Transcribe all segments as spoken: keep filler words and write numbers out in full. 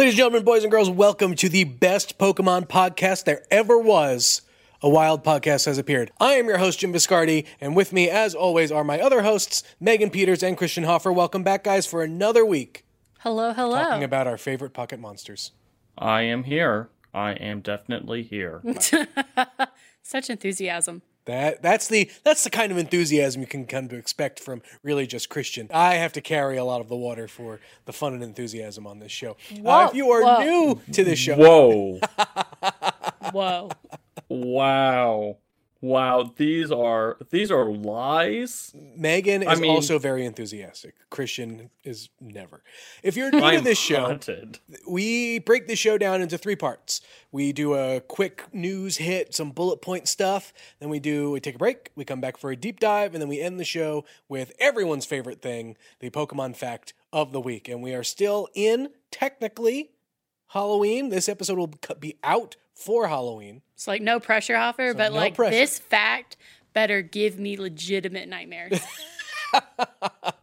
Ladies and gentlemen, boys and girls, welcome to the best Pokemon podcast there ever was. A wild podcast has appeared. I am your host, Jim Biscardi, and with me, as always, are my other hosts, Megan Peters and Christian Hoffer. Welcome back, guys, for another week. Hello, hello. Talking about our favorite pocket monsters. I am here. I am definitely here. Such enthusiasm. That that's the that's the kind of enthusiasm you can come to expect from really just Christian. I have to carry a lot of the water for the fun and enthusiasm on this show. Whoa, uh, if you are whoa. new to this show, whoa, whoa, wow, wow, these are these are lies. Megan is I mean, also very enthusiastic. Christian is never. If you're new I'm to this show, haunted. We break the show down into three parts. We do a quick news hit, some bullet point stuff. Then we do, we take a break, we come back for a deep dive, and then we end the show with everyone's favorite thing, the Pokemon fact of the week. And we are still in, technically, Halloween. This episode will be out for Halloween. It's like no pressure, Hoffer, so but no like pressure. This fact better give me legitimate nightmares.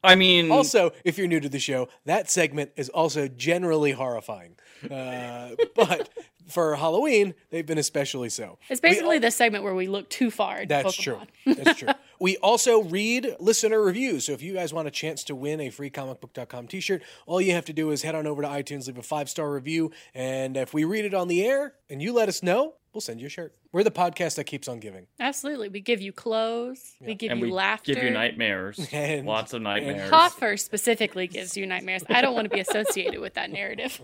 I mean, also, if you're new to the show, that segment is also generally horrifying. Uh, but for Halloween, they've been especially so. It's basically we, the segment where we look too far. At that's Pokemon. True. That's true. We also read listener reviews. So if you guys want a chance to win a free comic book dot com t-shirt, all you have to do is head on over to iTunes, leave a five-star review. And if we read it on the air and you let us know, we'll send you a shirt. We're the podcast that keeps on giving. Absolutely. We give you clothes. Yeah. We give and you we laughter. give you nightmares. And, Lots of nightmares. And Hoffer specifically gives you nightmares. I don't want to be associated with that narrative.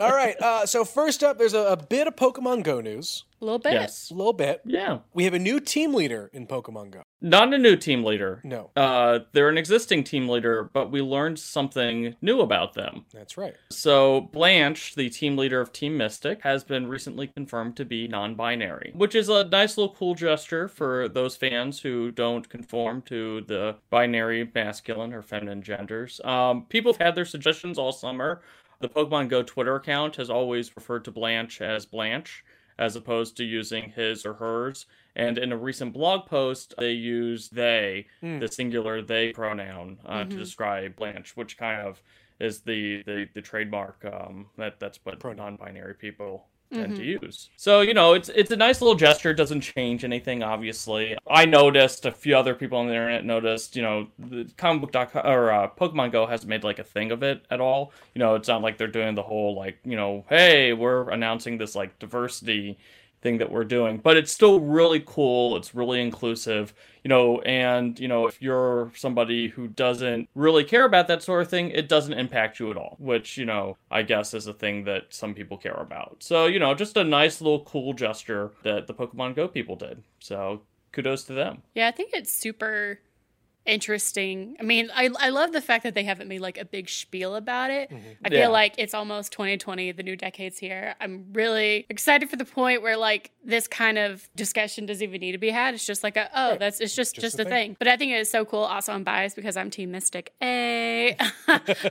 All right. Uh, so first up, there's a, a bit of Pokemon Go news. A little bit. Yes. A little bit. Yeah. We have a new team leader in Pokemon Go. Not a new team leader. No. Uh, they're an existing team leader, but we learned something new about them. That's right. So Blanche, the team leader of Team Mystic, has been recently confirmed to be non-binary, which is a nice little cool gesture for those fans who don't conform to the binary masculine or feminine genders. Um, people have had their suggestions all summer. The Pokemon Go Twitter account has always referred to Blanche as Blanche, as opposed to using his or hers. And in a recent blog post, they used they, mm. the singular they pronoun, uh, mm-hmm. to describe Blanche, which kind of is the, the, the trademark um, that that's what Pro- non-binary people tend mm-hmm. to use. So, you know, it's it's a nice little gesture. It doesn't change anything, obviously. I noticed, a few other people on the internet noticed, you know, the comic book dot com or uh, Pokemon Go hasn't made like a thing of it at all. You know, it's not like they're doing the whole like, you know, hey, we're announcing this like diversity thing that we're doing, but it's still really cool. It's really inclusive, you know, and, you know, if you're somebody who doesn't really care about that sort of thing, it doesn't impact you at all, which, you know, I guess is a thing that some people care about. So, you know, just a nice little cool gesture that the Pokemon Go people did. So kudos to them. Yeah, I think it's super interesting. I mean, I I love the fact that they haven't made like a big spiel about it. Mm-hmm. I feel yeah. like it's almost twenty twenty, the new decade's here. I'm really excited for the point where like this kind of discussion doesn't even need to be had. It's just like a, oh, right. that's it's just just, just a thing. thing. But I think it is so cool. Also, I'm biased because I'm Team Mystic. Hey.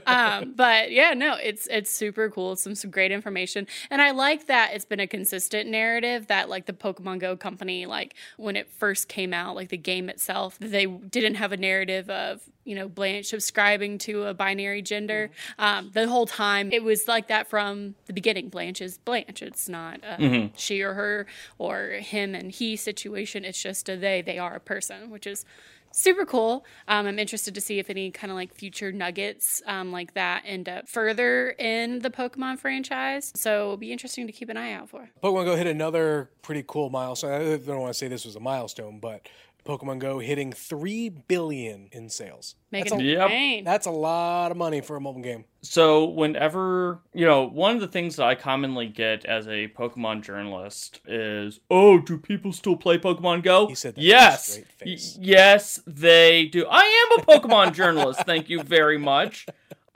um, but yeah, no, it's it's super cool. Some some great information, and I like that it's been a consistent narrative that like the Pokemon Go company, like when it first came out, like the game itself, they didn't have a narrative of, you know, Blanche subscribing to a binary gender. Um, the whole time it was like that from the beginning. Blanche is Blanche. It's not a mm-hmm. she or her or him and he situation. It's just a they. They are a person, which is super cool. Um, I'm interested to see if any kind of like future nuggets um, like that end up further in the Pokemon franchise. So it'll be interesting to keep an eye out for. Pokemon Go hit another pretty cool milestone. I don't want to say this was a milestone, but Pokemon Go hitting three billion dollars in sales. That's a, yep. that's a lot of money for a mobile game. So whenever, you know, one of the things that I commonly get as a Pokemon journalist is, oh, do people still play Pokemon Go? He said that yes. with a straight face. Y- yes, they do. I am a Pokemon journalist. Thank you very much.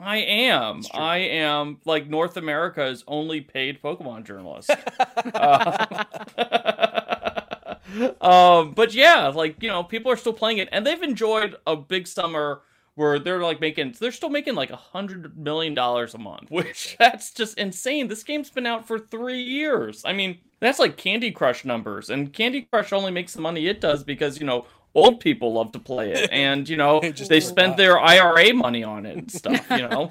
I am. I am, like, North America's only paid Pokemon journalist. uh, Um, but yeah, like, you know, people are still playing it, and they've enjoyed a big summer where they're like making, they're still making like a hundred million dollars a month, which that's just insane. This game's been out for three years. I mean, that's like Candy Crush numbers, and Candy Crush only makes the money it does because, you know, old people love to play it, and, you know, they spend their I R A money on it and stuff, you know.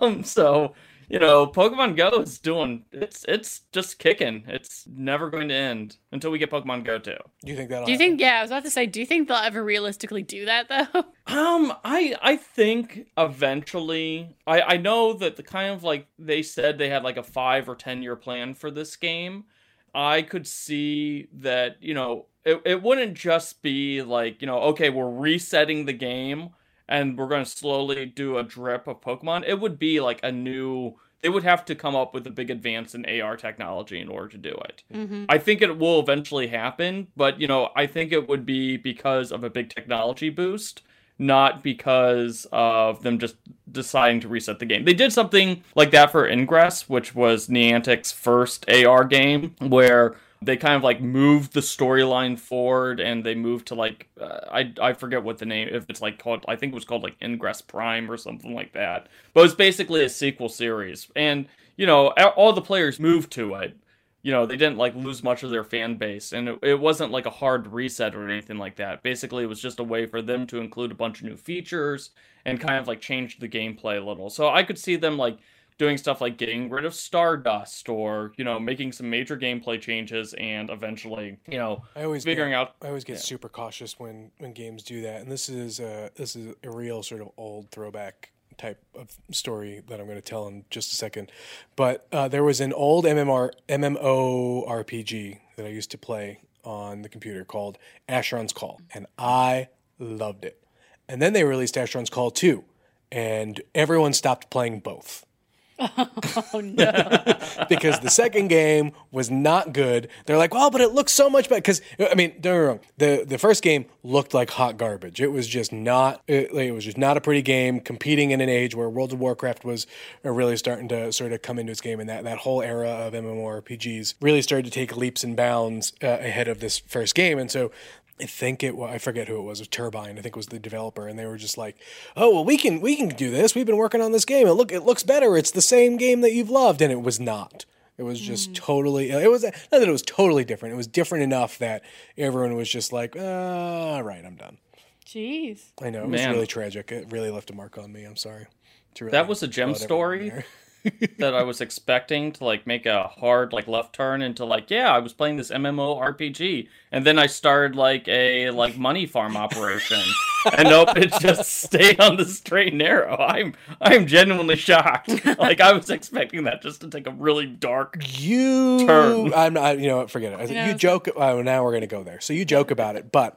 Um, so, you know, Pokemon Go is doing, it's it's just kicking. It's never going to end until we get Pokemon Go two. Do you think that'll Do you happen? think, yeah, I was about to say, do you think they'll ever realistically do that, though? Um, I I think eventually, I, I know that the kind of, like, they said they had, like, a five or ten year plan for this game. I could see that, you know, it, it wouldn't just be like, you know, okay, we're resetting the game and we're going to slowly do a drip of Pokemon. It would be like a new, they would have to come up with a big advance in A R technology in order to do it. Mm-hmm. I think it will eventually happen, but, you know, I think it would be because of a big technology boost, not because of them just deciding to reset the game. They did something like that for Ingress, which was Niantic's first A R game, where they kind of, like, moved the storyline forward, and they moved to, like, uh, I I forget what the name, if it's, like, called, I think it was called, like, Ingress Prime or something like that. But it was basically a sequel series. And, you know, all the players moved to it. You know, they didn't, like, lose much of their fan base. And it, it wasn't, like, a hard reset or anything like that. Basically, it was just a way for them to include a bunch of new features and kind of, like, change the gameplay a little. So I could see them, like, doing stuff like getting rid of Stardust, or, you know, making some major gameplay changes, and eventually, you know, I always figuring get, out. I always get yeah. super cautious when, when games do that, and this is a this is a real sort of old throwback type of story that I'm going to tell in just a second. But uh, there was an old M M R, M M O R P G that I used to play on the computer called Asheron's Call, and I loved it. And then they released Asheron's Call two, and everyone stopped playing both. Oh, no. Because the second game was not good. They're like, well, but it looks so much better. Because, I mean, don't get me wrong. The, the first game looked like hot garbage. It was just not it, it was just not a pretty game, competing in an age where World of Warcraft was really starting to sort of come into its game. And that, that whole era of MMORPGs really started to take leaps and bounds uh, ahead of this first game. And so I think it was, I forget who it was, a Turbine, I think it was the developer, and they were just like, oh, well, we can we can do this. We've been working on this game. It look it looks better. It's the same game that you've loved. And it was not. It was just mm. totally, it was, not that it was totally different. It was different enough that everyone was just like, uh, all right, I'm done. Jeez. I know, it Man. was really tragic. It really left a mark on me. I'm sorry. Really that was a gem story that I was expecting to, like, make a hard, like, left turn into, like, yeah, I was playing this M M O R P G, and then I started, like, a, like, money farm operation. And nope, it just stayed on the straight and narrow. I'm I'm genuinely shocked. Like, I was expecting that just to take a really dark you, turn. I'm not, you know, forget it. I, you know, you joke, oh, now we're going to go there. So you joke about it, but...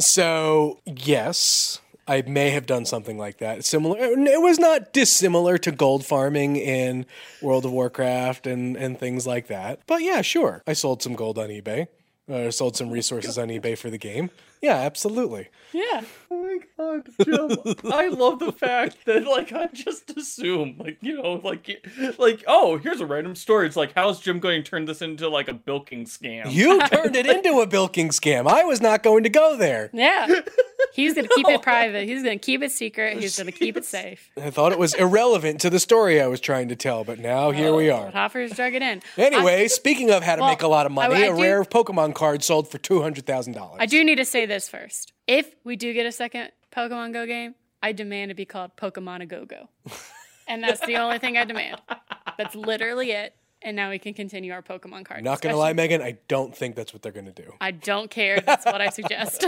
So, yes... I may have done something like that. Similar, it was not dissimilar to gold farming in World of Warcraft and, and things like that. But yeah, sure. I sold some gold on eBay. I sold some resources on eBay for the game. Yeah, absolutely. Yeah. Oh my God, Jim. I love the fact that, like, I just assume, like, you know, like, like, oh, here's a random story. It's like, how's Jim going to turn this into, like, a bilking scam? You turned it into a bilking scam. I was not going to go there. Yeah. He's going to keep it private. He's going to keep it secret. He's going to keep it safe. I thought it was irrelevant to the story I was trying to tell, but now here oh, we are. Hoffer's drug it in. Anyway, I, speaking of how to well, make a lot of money, I, I a do, rare Pokemon card sold for two hundred thousand dollars. I do need to say this first. If we do get a second Pokemon Go game, I demand it be called Pokemon A Go Go. And that's the only thing I demand. That's literally it. And now we can continue our Pokemon card. Not going to lie, Megan, I don't think that's what they're going to do. I don't care. That's what I suggest.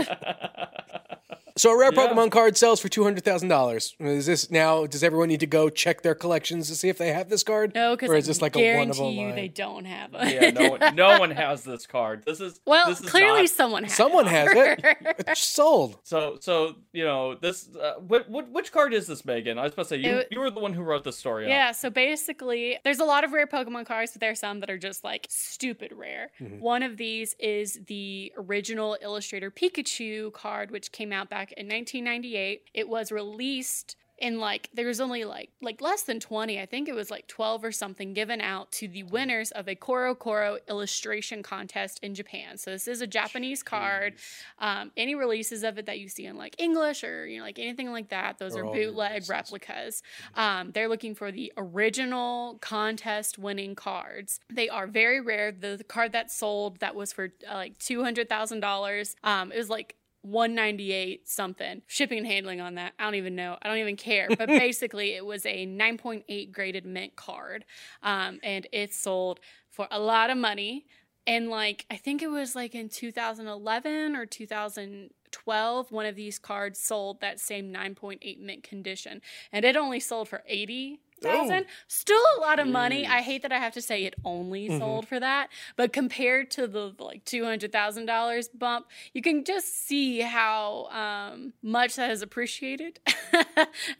So a rare yeah. Pokemon card sells for two hundred thousand dollars. Is this now, does everyone need to go check their collections to see if they have this card? No, because I like guarantee a you line? They don't have it. Yeah, no one, no one has this card. This is Well, this is clearly not, someone has someone it. Someone has it. It's sold. So, so you know, this. Uh, what, what, which card is this, Megan? I was supposed to say, you, it, you were the one who wrote the story. Yeah, up. So basically, there's a lot of rare Pokemon cards, but there are some that are just, like, stupid rare. Mm-hmm. One of these is the original Illustrator Pikachu card, which came out back in nineteen ninety-eight. It was released in, like, there was only like like less than twenty, I think it was like twelve or something, given out to the winners of a Koro Koro illustration contest in Japan. So this is a Japanese Jeez. card. Um, any releases of it that you see in, like, English or, you know, like anything like that, those They're are bootleg replicas. Um, they're looking for the original contest winning cards. They are very rare. The, the card that sold that was for uh, like two hundred thousand dollars. Um, it was like one ninety-eight something. Shipping and handling on that, I don't even know. I don't even care. But basically, it was a nine point eight graded mint card. Um, and it sold for a lot of money. And like, I think it was like in two thousand eleven or two thousand twelve, one of these cards sold that same nine point eight mint condition. And it only sold for eighty thousand dollars. Still a lot of money. I hate that I have to say it only mm-hmm. sold for that. But compared to the like two hundred thousand dollars bump, you can just see how um, much that has appreciated.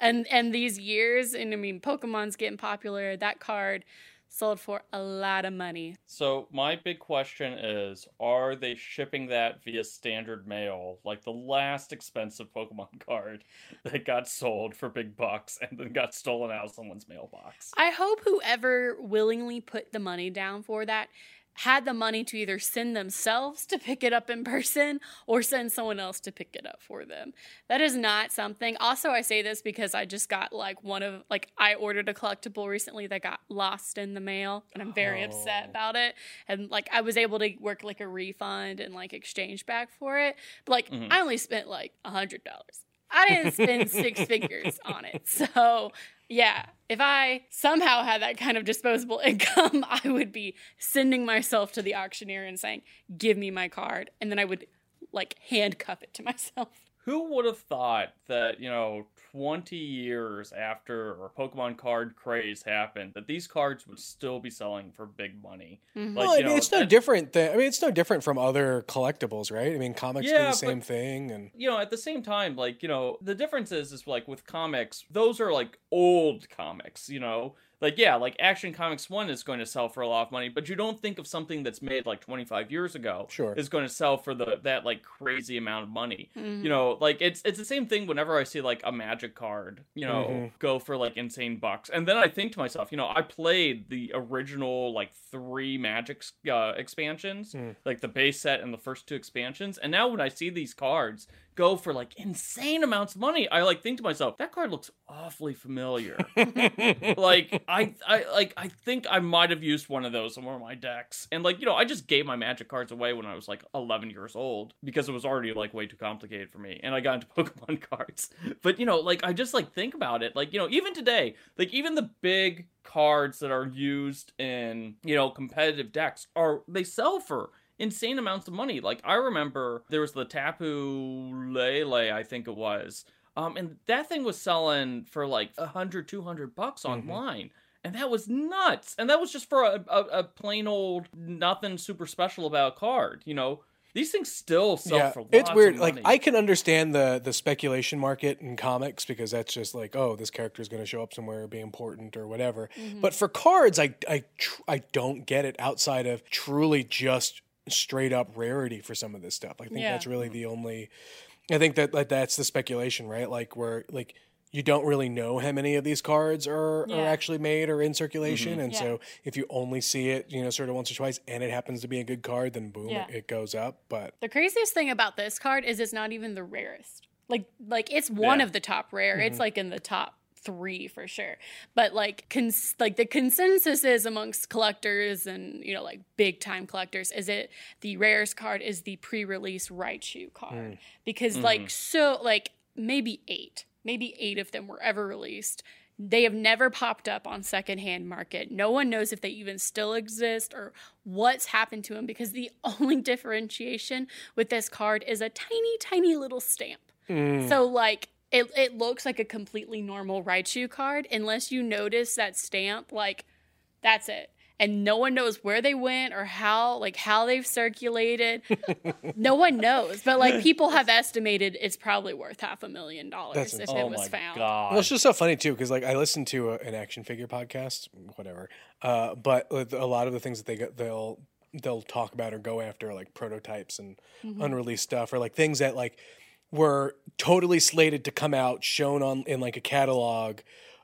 and, and these years, and I mean, Pokemon's getting popular. That card sold for a lot of money. So my big question is, are they shipping that via standard mail, like the last expensive Pokemon card that got sold for big bucks and then got stolen out of someone's mailbox? I hope whoever willingly put the money down for that had the money to either send themselves to pick it up in person or send someone else to pick it up for them. That is not something. Also, I say this because I just got like one of, like I ordered a collectible recently that got lost in the mail and I'm very oh. upset about it. And like I was able to work like a refund and like exchange back for it. But like mm-hmm. I only spent like a hundred dollars. I didn't spend six figures on it. So yeah, if I somehow had that kind of disposable income, I would be sending myself to the auctioneer and saying, give me my card. And then I would like handcuff it to myself. Who would have thought that, you know, twenty years after a Pokemon card craze happened, that these cards would still be selling for big money? Mm-hmm. Like, well, you know, it's no different than, I mean, it's no different from other collectibles, right? I mean, comics yeah, do the same but, thing. And, you know, at the same time, like, you know, the difference is, is like with comics, those are like old comics, you know? Like, yeah, like Action Comics one is going to sell for a lot of money, but you don't think of something that's made like twenty-five years ago sure. is going to sell for the that like crazy amount of money. Mm-hmm. You know, like it's it's the same thing whenever I see like a Magic card, you know, mm-hmm. go for like insane bucks. And then I think to myself, you know, I played the original like three Magic uh, expansions, mm. like the base set and the first two expansions. And now when I see these cards go for like insane amounts of money, I like think to myself, that card looks awfully familiar. like I, I like I think I might have used one of those in one of my decks. And like, you know, I just gave my Magic cards away when I was like eleven years old because it was already like way too complicated for me. And I got into Pokemon cards. But you know, like I just like think about it. Like, you know, even today, like even the big cards that are used in, you know, competitive decks are they sell for insane amounts of money. Like I remember there was the Tapu Lele, I think it was, um and that thing was selling for like a hundred, two hundred bucks mm-hmm. online, and that was nuts. And that was just for a, a, a plain old nothing super special about card. You know, these things still sell yeah, for lots it's weird. Of money. Like I can understand the the speculation market in comics because that's just like, oh, this character is going to show up somewhere, or be important, or whatever. Mm-hmm. But for cards, I I tr- I don't get it outside of truly just straight up rarity for some of this stuff. I think yeah. that's really the only, I think that like, that's the speculation, right? Like where like you don't really know how many of these cards are, yeah. are actually made or in circulation. Mm-hmm. And yeah. so if you only see it, you know, sort of once or twice and it happens to be a good card, then boom, yeah. it, it goes up. But the craziest thing about this card is it's not even the rarest. Like, like it's one yeah. of the top rare. Mm-hmm. It's like in the top three for sure, but like cons- like the consensus is amongst collectors and, you know, like big time collectors is it the rarest card is the pre-release Raichu card mm. because mm. like so like maybe eight maybe eight of them were ever released. They have never popped up on secondhand market. No one knows if they even still exist or what's happened to them, because the only differentiation with this card is a tiny tiny little stamp. mm. So like It it looks like a completely normal Raichu card unless you notice that stamp. Like, that's it. And no one knows where they went or how, like, how they've circulated. No one knows. But, like, people have estimated it's probably worth half a million dollars if it was found. Well, it's just so funny, too, because, like, I listened to a, an action figure podcast, whatever. Uh, but a lot of the things that they get, they'll they'll talk about or go after, like, prototypes and mm-hmm. unreleased stuff, or, like, things that, like, were totally slated to come out, shown on in like a catalog,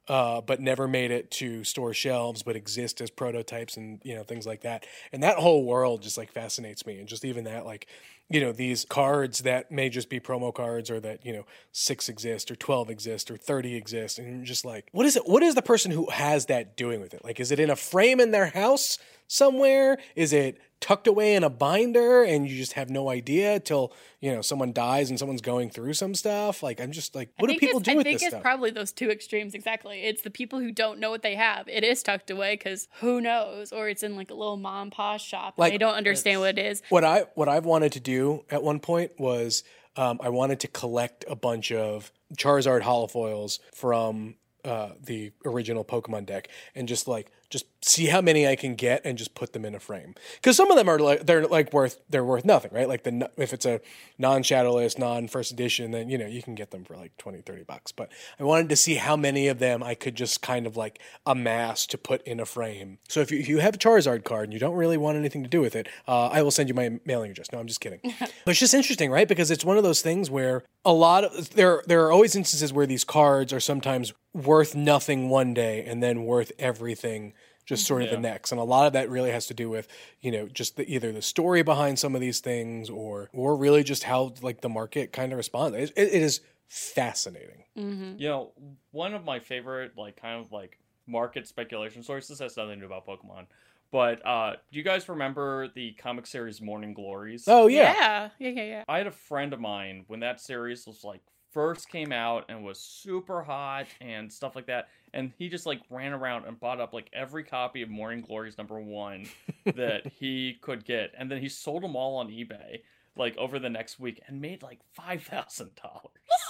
uh, but never made it to store shelves, but exist as prototypes and, you know, things like that. And that whole world just like fascinates me. And just even that, like, you know, these cards that may just be promo cards, or that, you know, six exist or twelve exist or thirty exist. And you're just like, what is it? What is the person who has that doing with it? Like, is it in a frame in their house somewhere? Is it tucked away in a binder and you just have no idea till, you know, someone dies and someone's going through some stuff? Like, I'm just like, what do people do with this stuff? I think it's probably those two extremes. Exactly. It's the people who don't know what they have. It is tucked away because who knows? Or it's in like a little mom and pop shop. Like, they don't understand what it is. What I, what I've wanted to do at one point was um, I wanted to collect a bunch of Charizard holofoils from uh, the original Pokemon deck and just like, just see how many I can get and just put them in a frame. Because some of them are like, they're like worth, they're worth nothing, right? Like the, if it's a non-shadowless, non-first edition, then, you know, you can get them for like twenty, thirty bucks. But I wanted to see how many of them I could just kind of like amass to put in a frame. So if you, if you have a Charizard card and you don't really want anything to do with it, uh, I will send you my mailing address. No, I'm just kidding. But it's just interesting, right? Because it's one of those things where a lot of, there, there are always instances where these cards are sometimes worth nothing one day and then worth everything just sort of yeah. the next. And a lot of that really has to do with, you know, just the, either the story behind some of these things or or really just how, like, the market kind of responds. It, it, it is fascinating. Mm-hmm. You know, one of my favorite, like, kind of, like, market speculation sources has nothing to do about Pokemon. But uh, do you guys remember the comic series Morning Glories? Oh, yeah. Yeah, yeah, yeah. yeah. I had a friend of mine when that series was, like, first came out and was super hot and stuff like that, and he just like ran around and bought up like every copy of Morning Glories number one that he could get, and then he sold them all on eBay like over the next week and made like five thousand dollars.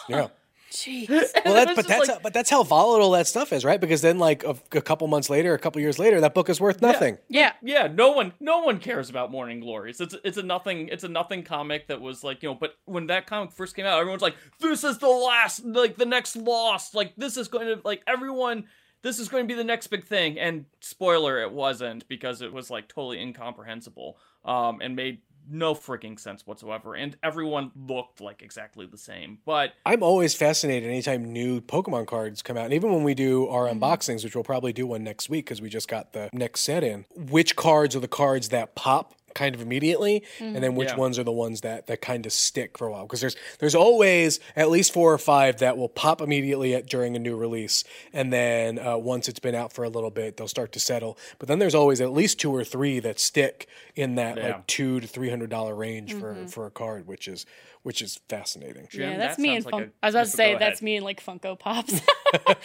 Yeah. Jeez. Well, that, but that's like, how, but that's how volatile that stuff is, right? Because then, like a, a couple months later, a couple years later, that book is worth nothing. Yeah, yeah, yeah. No one, no one cares about Morning Glories. It's it's a nothing, it's a nothing comic that was like, you know. But when that comic first came out, everyone's like, "This is the last, like the next Lost. Like this is going to like everyone. This is going to be the next big thing." And spoiler, it wasn't, because it was like totally incomprehensible um, and made no freaking sense whatsoever, and everyone looked like exactly the same. But I'm always fascinated anytime new Pokemon cards come out, and even when we do our mm-hmm. unboxings, which we'll probably do one next week because we just got the next set in, which cards are the cards that pop kind of immediately, mm-hmm. and then which yeah. ones are the ones that that kind of stick for a while, because there's there's always at least four or five that will pop immediately at, during a new release, and then uh, once it's been out for a little bit, they'll start to settle. But then there's always at least two or three that stick in that yeah. like two to three hundred dollar range mm-hmm. for for a card, which is which is fascinating. Jim, yeah, that's that me and like Fun- a, I was about to say that's ahead. me and like Funko Pops.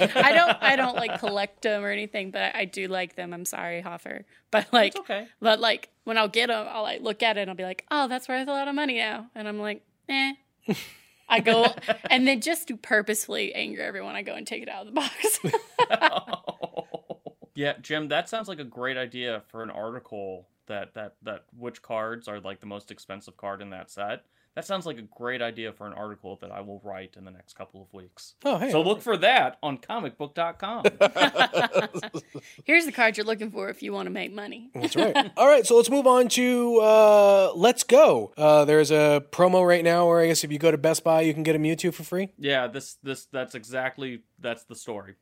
I don't I don't like collect them or anything, but I, I do like them. I'm sorry, Hoffer, but like that's okay. but like. When I'll get them, I'll like look at it and I'll be like, oh, that's worth a lot of money now. And I'm like, eh. I go, and then just to purposefully anger everyone, I go and take it out of the box. Oh. Yeah, Jim, that sounds like a great idea for an article that, that, that which cards are like the most expensive card in that set. That sounds like a great idea for an article that I will write in the next couple of weeks. Oh, hey. So look for that on comicbook dot com. Here's the card you're looking for if you want to make money. That's right. All right, so let's move on to uh, Let's Go. Uh, there's a promo right now where I guess if you go to Best Buy, you can get a Mewtwo for free. Yeah, this this that's exactly, that's the story.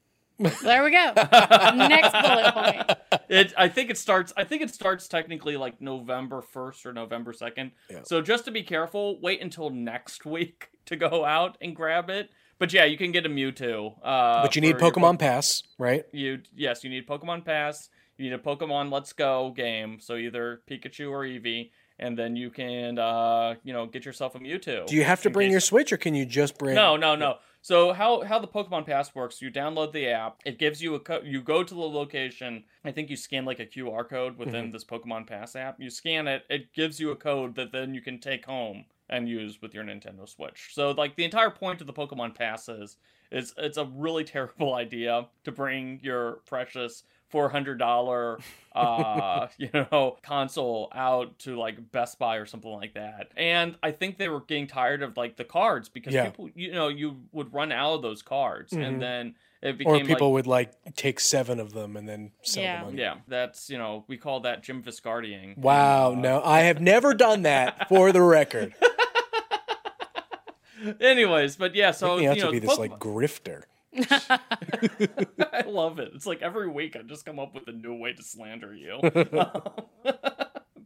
There we go. Next bullet point. It, I think it starts. I think it starts technically like November first or November second. Yeah. So just to be careful, wait until next week to go out and grab it. But yeah, you can get a Mewtwo. Uh, but you need Pokemon Pass, right? You yes, you need Pokemon Pass. You need a Pokemon Let's Go game. So either Pikachu or Eevee. And then you can, uh, you know, get yourself a Mewtwo. Do you have to bring your Switch, or can you just bring? No, no, no. So how, how the Pokemon Pass works? You download the app. It gives you a co- you go to the location. I think you scan like a Q R code within mm-hmm. this Pokemon Pass app. You scan it. It gives you a code that then you can take home and use with your Nintendo Switch. So like the entire point of the Pokemon Pass is it's it's a really terrible idea to bring your precious four hundred dollars uh, you know, console out to like Best Buy or something like that. And I think they were getting tired of like the cards because yeah. people, you know, you would run out of those cards mm-hmm. and then it became or people like, would like take seven of them and then sell yeah. them on. Yeah, that's, you know, we call that Jim Biscardiing. Wow, uh, no, I have never done that for the record. Anyways, but yeah, so you know, to be this Pokemon. like grifter. I love it. It's like every week I just come up with a new way to slander you.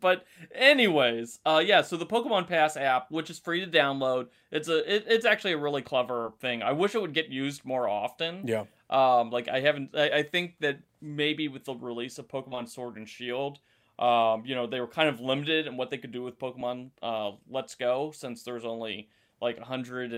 But anyways, uh, yeah. So the Pokemon Pass app, which is free to download, it's a it, it's actually a really clever thing. I wish it would get used more often. Yeah. Um, like I haven't. I, I think that maybe with the release of Pokemon Sword and Shield, Um, you know, they were kind of limited in what they could do with Pokemon uh, Let's Go, since there's only like one hundred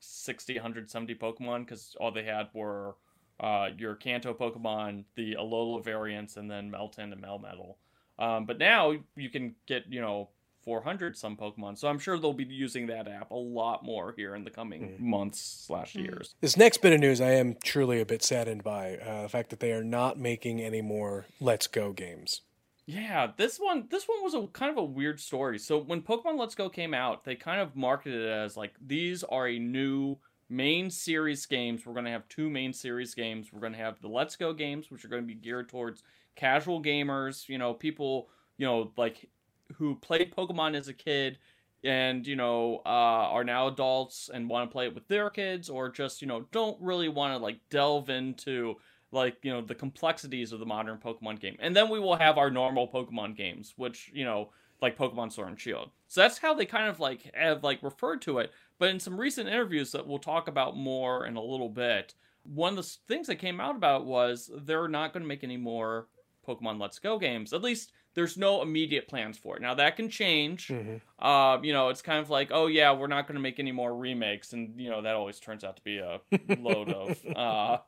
sixty, one hundred seventy Pokemon, because all they had were uh, your Kanto Pokemon, the Alola variants, and then Meltan and Melmetal. Um, but now you can get, you know, four hundred some Pokemon. So I'm sure they'll be using that app a lot more here in the coming mm. months slash years. This next bit of news I am truly a bit saddened by, uh, the fact that they are not making any more Let's Go games. Yeah, this one this one was a kind of a weird story. So when Pokemon Let's Go came out, they kind of marketed it as like, these are a new main series games. We're going to have two main series games. We're going to have the Let's Go games, which are going to be geared towards casual gamers, you know, people, you know, like who played Pokemon as a kid and, you know, uh, are now adults and want to play it with their kids, or just, you know, don't really want to like delve into like, you know, the complexities of the modern Pokemon game. And then we will have our normal Pokemon games, which, you know, like Pokemon Sword and Shield. So that's how they kind of like have like referred to it. But in some recent interviews that we'll talk about more in a little bit, one of the things that came out about was they're not going to make any more Pokemon Let's Go games. At least there's no immediate plans for it. Now that can change. Mm-hmm. Uh, you know, it's kind of like, oh yeah, we're not going to make any more remakes. And, you know, that always turns out to be a load of, uh,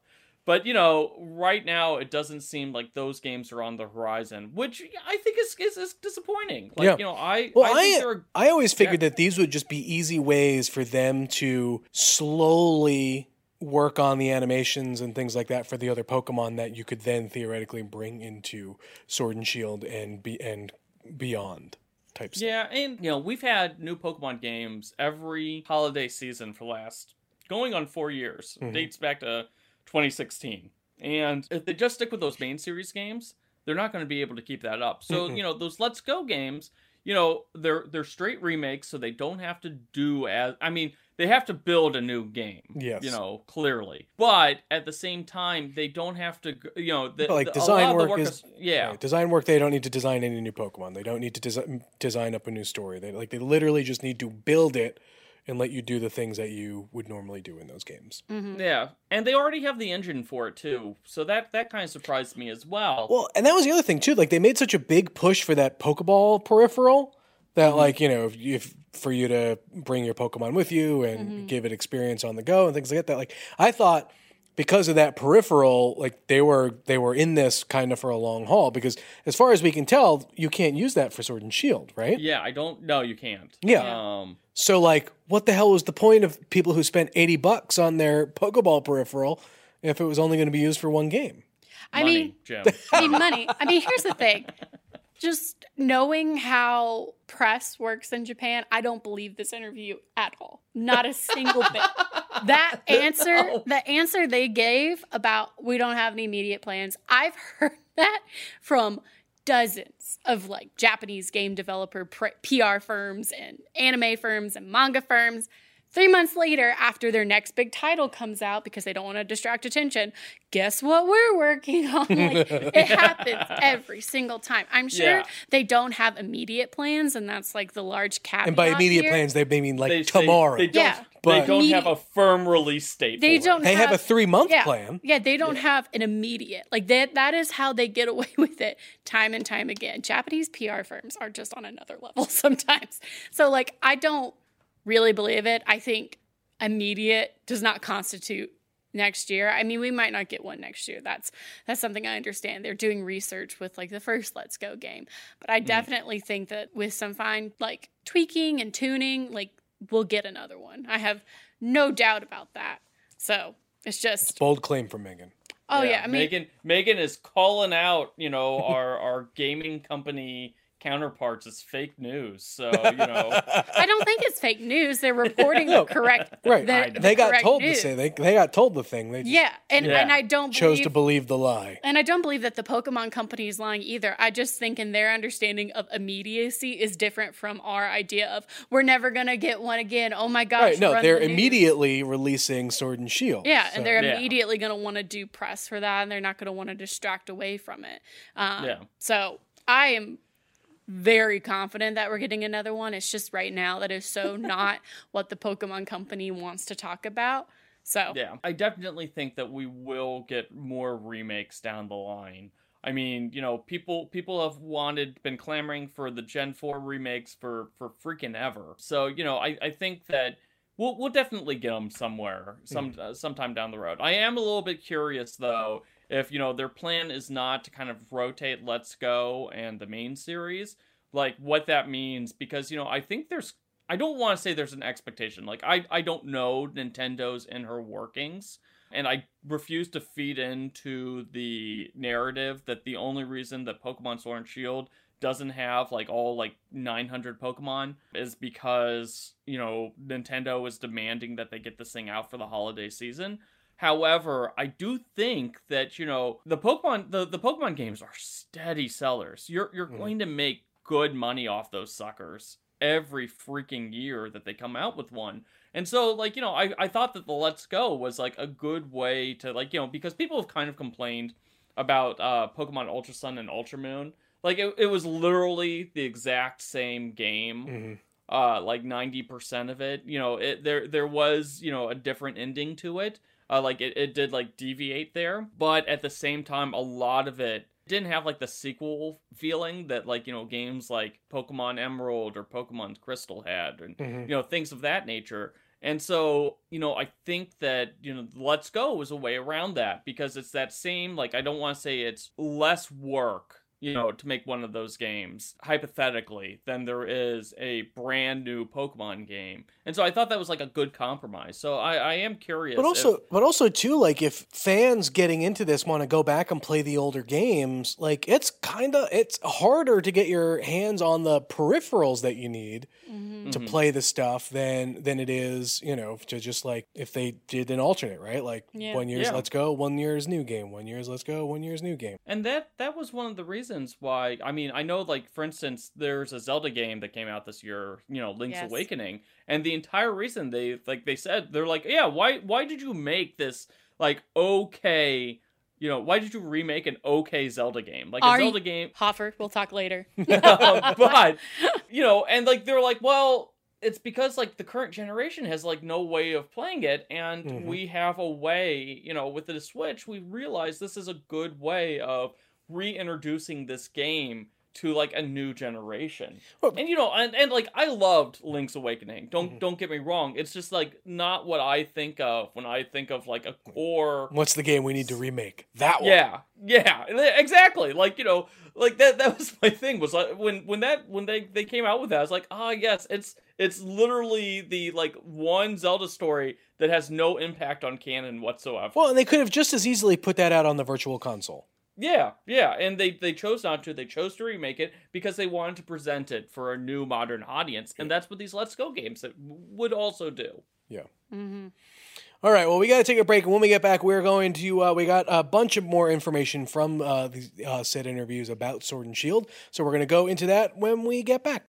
But, you know, right now, it doesn't seem like those games are on the horizon, which I think is is, is disappointing. Like, yeah. you know, I well, I, I, think are, I always figured yeah. that these would just be easy ways for them to slowly work on the animations and things like that for the other Pokemon that you could then theoretically bring into Sword and Shield and be, and beyond. Type stuff. Yeah, and, you know, we've had new Pokemon games every holiday season for the last, going on four years. Mm-hmm. Dates back to twenty sixteen, and if they just stick with those main series games, they're not going to be able to keep that up. So, you know, those Let's Go games, you know, they're they're straight remakes, so they don't have to do as I mean, they have to build a new game. Yes. You know, clearly, but at the same time, they don't have to. You know, the, like the, design work, work is, is yeah, right, design work. They don't need to design any new Pokemon. They don't need to design design up a new story. They like they literally just need to build it and let you do the things that you would normally do in those games. Mm-hmm. Yeah. And they already have the engine for it, too. So that, that kind of surprised me as well. Well, and that was the other thing, too. Like, they made such a big push for that Pokeball peripheral that, mm-hmm. like, you know, if, if for you to bring your Pokemon with you and mm-hmm. give it experience on the go and things like that. Like, I thought because of that peripheral, like, they were they were in this kind of for a long haul. Because as far as we can tell, you can't use that for Sword and Shield, right? Yeah, I don't... No, you can't. Yeah. Um... So, like, what the hell was the point of people who spent eighty bucks on their Pokeball peripheral if it was only going to be used for one game? I money, mean, Jim. I mean, money. I mean, here's the thing. Just knowing how press works in Japan, I don't believe this interview at all. Not a single bit. That answer, no. the answer they gave about we don't have any immediate plans, I've heard that from dozens of like Japanese game developer P R firms and anime firms and manga firms. Three months later, after their next big title comes out, because they don't want to distract attention, guess what we're working on? Like, it happens every single time. I'm sure yeah. they don't have immediate plans, and that's like the large caveat. And by immediate here. plans, they mean like they, tomorrow. They, they don't, yeah. but they don't have a firm release date. They don't. They have, have a three month yeah, plan. Yeah, they don't yeah. have an immediate. Like that. That is how they get away with it, time and time again. Japanese P R firms are just on another level sometimes. So like, I don't. really believe it. I think immediate does not constitute next year. I mean, we might not get one next year. That's that's something I understand. They're doing research with like the first Let's Go game. But I definitely mm. think that with some fine like tweaking and tuning, like we'll get another one. I have no doubt about that. So it's just it's a bold claim from Megan. Oh yeah. yeah I mean, Megan Megan is calling out, you know, our, our gaming company counterparts is fake news, so you know. I don't think it's fake news. They're reporting no, the correct. Right, the, the they got told news. to say they they got told the thing. They just yeah, and yeah. and I don't chose believe, to believe the lie. And I don't believe that the Pokemon company is lying either. I just think in their understanding of immediacy is different from our idea of we're never gonna get one again. Oh my gosh! Right, no, run they're the immediately releasing Sword and Shield. Yeah, so. and they're yeah. immediately gonna want to do press for that, and they're not gonna want to distract away from it. Um, yeah. So I am. Very confident that we're getting another one. It's just right now that is so not what the Pokemon company wants to talk about. So yeah, I definitely think that we will get more remakes down the line. I mean, you know, people people have wanted, been clamoring for the Gen four remakes for, for freaking ever. So, you know, I, I think that we'll we'll definitely get them somewhere, some mm. uh, sometime down the road. I am a little bit curious, though, if, you know, their plan is not to kind of rotate Let's Go and the main series, like what that means. Because, you know, I think there's, I don't want to say there's an expectation. Like, I, I don't know Nintendo's in her workings. And I refuse to feed into the narrative that the only reason that Pokemon Sword and Shield doesn't have, like, all, like, nine hundred Pokemon is because, you know, Nintendo is demanding that they get this thing out for the holiday season. However, I do think that, you know, the Pokemon, the, the Pokemon games are steady sellers. You're, you're mm. going to make good money off those suckers every freaking year that they come out with one. And so, like, you know, I, I thought that the Let's Go was, like, a good way to, like, you know, because people have kind of complained about uh, Pokemon Ultra Sun and Ultra Moon. Like, it, it was literally the exact same game, mm-hmm. uh, like, ninety percent of it. You know, it, there there was, you know, a different ending to it. Uh, like, it, it did, like, deviate there. But at the same time, a lot of it didn't have, like, the sequel feeling that, like, you know, games like Pokemon Emerald or Pokemon Crystal had. And, mm-hmm. you know, things of that nature. And so, you know, I think that, you know, Let's Go was a way around that, because it's that same, like, I don't want to say it's less work, you know, to make one of those games, hypothetically, than there is a brand new Pokemon game. And so I thought that was, like, a good compromise. So I, I am curious. But also, if... but also too, like, if fans getting into this want to go back and play the older games, like, it's kind of, it's harder to get your hands on the peripherals that you need mm-hmm. to mm-hmm. play the stuff than, than it is, you know, to just, like, if they did an alternate, right? Like, yeah. one year's yeah. Let's Go, one year's new game, one year's Let's Go, one year's new game. And that, that was one of the reasons why. I mean, I know, like, for instance, there's a Zelda game that came out this year, you know, Link's yes. Awakening, and the entire reason they, like, they said, they're like, yeah, why why did you make this, like, okay, you know, why did you remake an okay Zelda game? Like, Ari a Zelda game... Hoffer, we'll talk later. But, you know, and, like, they're like, well, it's because, like, the current generation has, like, no way of playing it, and mm-hmm. we have a way, you know, with the Switch, we realize this is a good way of reintroducing this game to, like, a new generation. Oh. And, you know, and, and like, I loved Link's Awakening. Don't mm-hmm. don't get me wrong. It's just, like, not what I think of when I think of, like, a core. What's the game we need to remake? That one. Yeah, yeah, exactly. Like, you know, like that. That was my thing. Was like when when that when they they came out with that, I was like, ah, oh, yes, it's it's literally the, like, one Zelda story that has no impact on canon whatsoever. Well, and they could have just as easily put that out on the Virtual Console. Yeah, yeah, and they, they chose not to. They chose to remake it because they wanted to present it for a new modern audience, and that's what these Let's Go games would also do. Yeah. Mm-hmm. All right, well, we got to take a break, and when we get back, we're going to, uh, we got a bunch of more information from uh, the uh, said interviews about Sword and Shield, so we're going to go into that when we get back.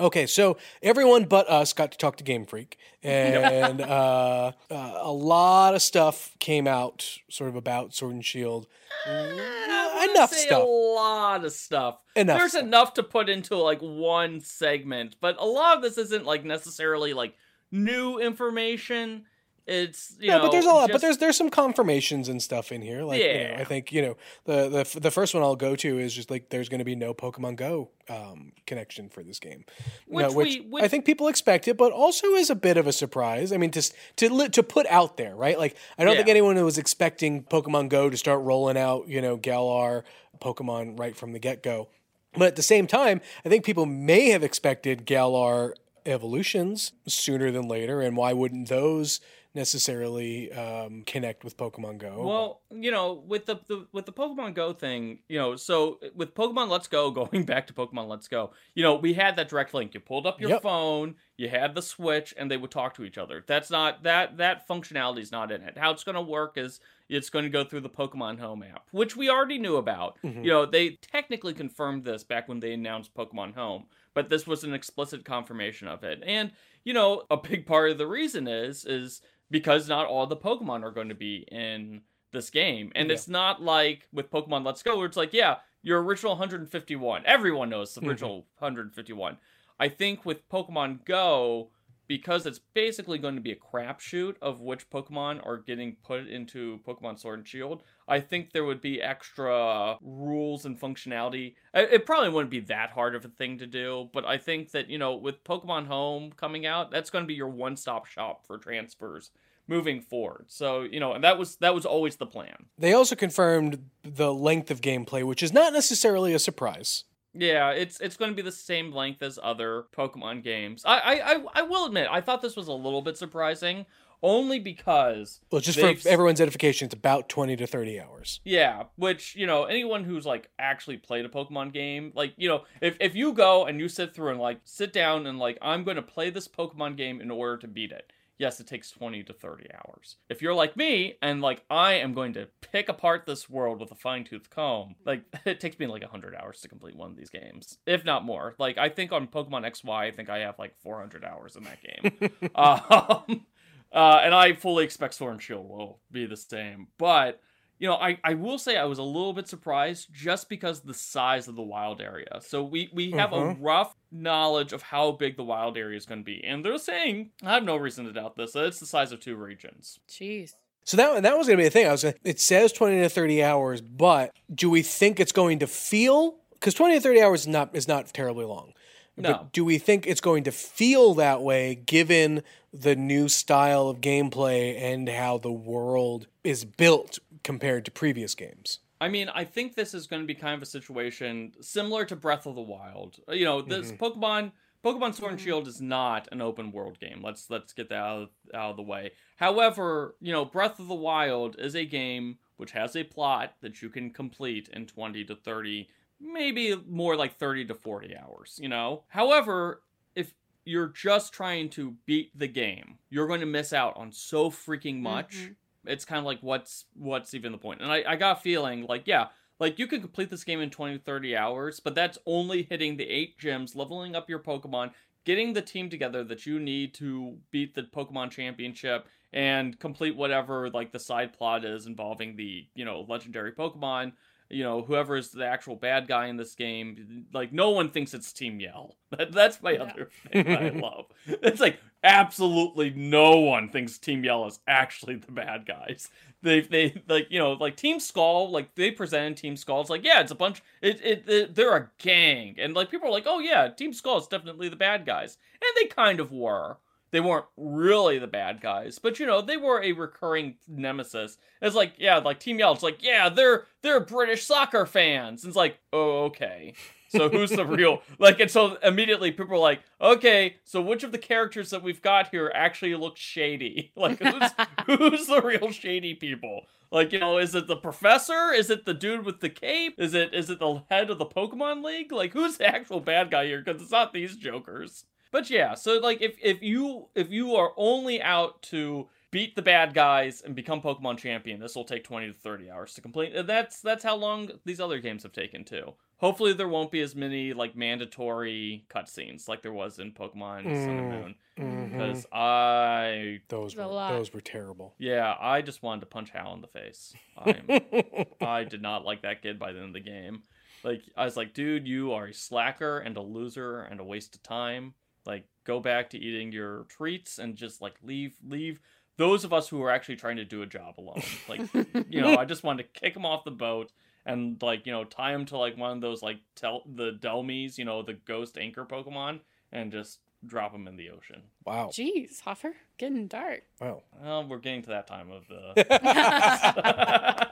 Okay, so everyone but us got to talk to Game Freak, and uh, uh, a lot of stuff came out sort of about Sword and Shield. Uh, I enough say stuff. A lot of stuff. Enough There's stuff. Enough to put into, like, one segment, but a lot of this isn't, like, necessarily, like, new information. It's you yeah, know, but there's a lot. Just... But there's there's some confirmations and stuff in here. Like, yeah. you know, I think you know the the the first one I'll go to is just, like, there's going to be no Pokemon Go um, connection for this game, which, no, which, we, which I think people expected, but also is a bit of a surprise. I mean, to to to put out there, right? Like, I don't yeah. think anyone was expecting Pokemon Go to start rolling out, you know, Galar Pokemon right from the get go. But at the same time, I think people may have expected Galar evolutions sooner than later, and why wouldn't those necessarily um, connect with Pokemon Go? Well, you know, with the, the with the Pokemon Go thing, you know, so with Pokemon Let's Go, going back to Pokemon Let's Go, you know, we had that direct link. You pulled up your yep. phone, you had the Switch, and they would talk to each other. That's not, that that functionality is not in it. How it's going to work is it's going to go through the Pokemon Home app, which we already knew about. Mm-hmm. You know, they technically confirmed this back when they announced Pokemon Home, but this was an explicit confirmation of it. And, you know, a big part of the reason is is because not all the Pokemon are going to be in this game. And yeah. it's not like with Pokemon Let's Go, where it's like, yeah, your original one hundred fifty-one. Everyone knows the original mm-hmm. one hundred fifty-one. I think with Pokemon Go, because it's basically going to be a crapshoot of which Pokemon are getting put into Pokemon Sword and Shield, I think there would be extra rules and functionality. It probably wouldn't be that hard of a thing to do, but I think that, you know, with Pokemon Home coming out, that's going to be your one-stop shop for transfers moving forward. So, you know, and that was that was always the plan. They also confirmed the length of gameplay, which is not necessarily a surprise. Yeah, it's it's going to be the same length as other Pokemon games. I I, I, I will admit, I thought this was a little bit surprising, only because... Well, just for everyone's edification, it's about twenty to thirty hours. Yeah, which, you know, anyone who's, like, actually played a Pokemon game, like, you know, if, if you go and you sit through and, like, sit down and, like, I'm going to play this Pokemon game in order to beat it. Yes, it takes twenty to thirty hours. If you're like me and like I am going to pick apart this world with a fine-tooth comb, like it takes me like one hundred hours to complete one of these games, if not more. Like I think on Pokemon X Y, I think I have like four hundred hours in that game. um, uh, and I fully expect Sword and Shield will be the same. But, you know, I, I will say I was a little bit surprised just because of the size of the wild area. So we, we have uh-huh. a rough knowledge of how big the wild area is going to be. And they're saying, I have no reason to doubt this, that it's the size of two regions. Jeez. So that that was going to be the thing. I was gonna, it says twenty to thirty hours, but do we think it's going to feel? Because twenty to thirty hours is not is not terribly long. No. But do we think it's going to feel that way given the new style of gameplay and how the world is built compared to previous games? I mean, I think this is going to be kind of a situation similar to Breath of the Wild. You know, this mm-hmm. Pokemon Pokemon Sword and Shield is not an open world game. Let's let's get that out of, out of the way. However, you know, Breath of the Wild is a game which has a plot that you can complete in twenty to thirty, maybe more like thirty to forty hours, you know? However, if you're just trying to beat the game, you're going to miss out on so freaking much. Mm-hmm. It's kind of like, what's what's even the point? And I, I got a feeling like, yeah, like you could complete this game in twenty, thirty hours, but that's only hitting the eight gyms, leveling up your Pokemon, getting the team together that you need to beat the Pokemon Championship and complete whatever like the side plot is involving the, you know, legendary Pokemon. You know, whoever is the actual bad guy in this game, like, no one thinks it's Team Yell. That, that's my yeah. other thing that I love. It's like, absolutely no one thinks Team Yell is actually the bad guys. They, they like, you know, like, Team Skull, like, they presented Team Skull. It's like, yeah, it's a bunch, it, it, it, they're a gang. And, like, people are like, oh, yeah, Team Skull is definitely the bad guys. And they kind of were. They weren't really the bad guys, but, you know, they were a recurring nemesis. It's like, yeah, like Team Yell, it's like, yeah, they're they're British soccer fans. And it's like, oh, okay. So who's the real? Like, and so immediately people are like, okay, so which of the characters that we've got here actually look shady? Like, who's, who's the real shady people? Like, you know, is it the professor? Is it the dude with the cape? Is it is it the head of the Pokemon League? Like, who's the actual bad guy here? Because it's not these jokers. But yeah, so like if, if you if you are only out to beat the bad guys and become Pokemon champion, this will take twenty to thirty hours to complete. And that's that's how long these other games have taken too. Hopefully there won't be as many like mandatory cutscenes like there was in Pokemon mm. Sun and Moon. Because mm-hmm. I those were those were terrible. Yeah, I just wanted to punch Hal in the face. I I did not like that kid by the end of the game. Like I was like, dude, you are a slacker and a loser and a waste of time. Like, go back to eating your treats and just, like, leave leave those of us who are actually trying to do a job alone. Like, you know, I just wanted to kick him off the boat and, like, you know, tie him to, like, one of those, like, tel- the Delmies, you know, the ghost anchor Pokemon, and just drop him in the ocean. Wow. Jeez, Hoffer, getting dark. Wow. Well, we're getting to that time of the...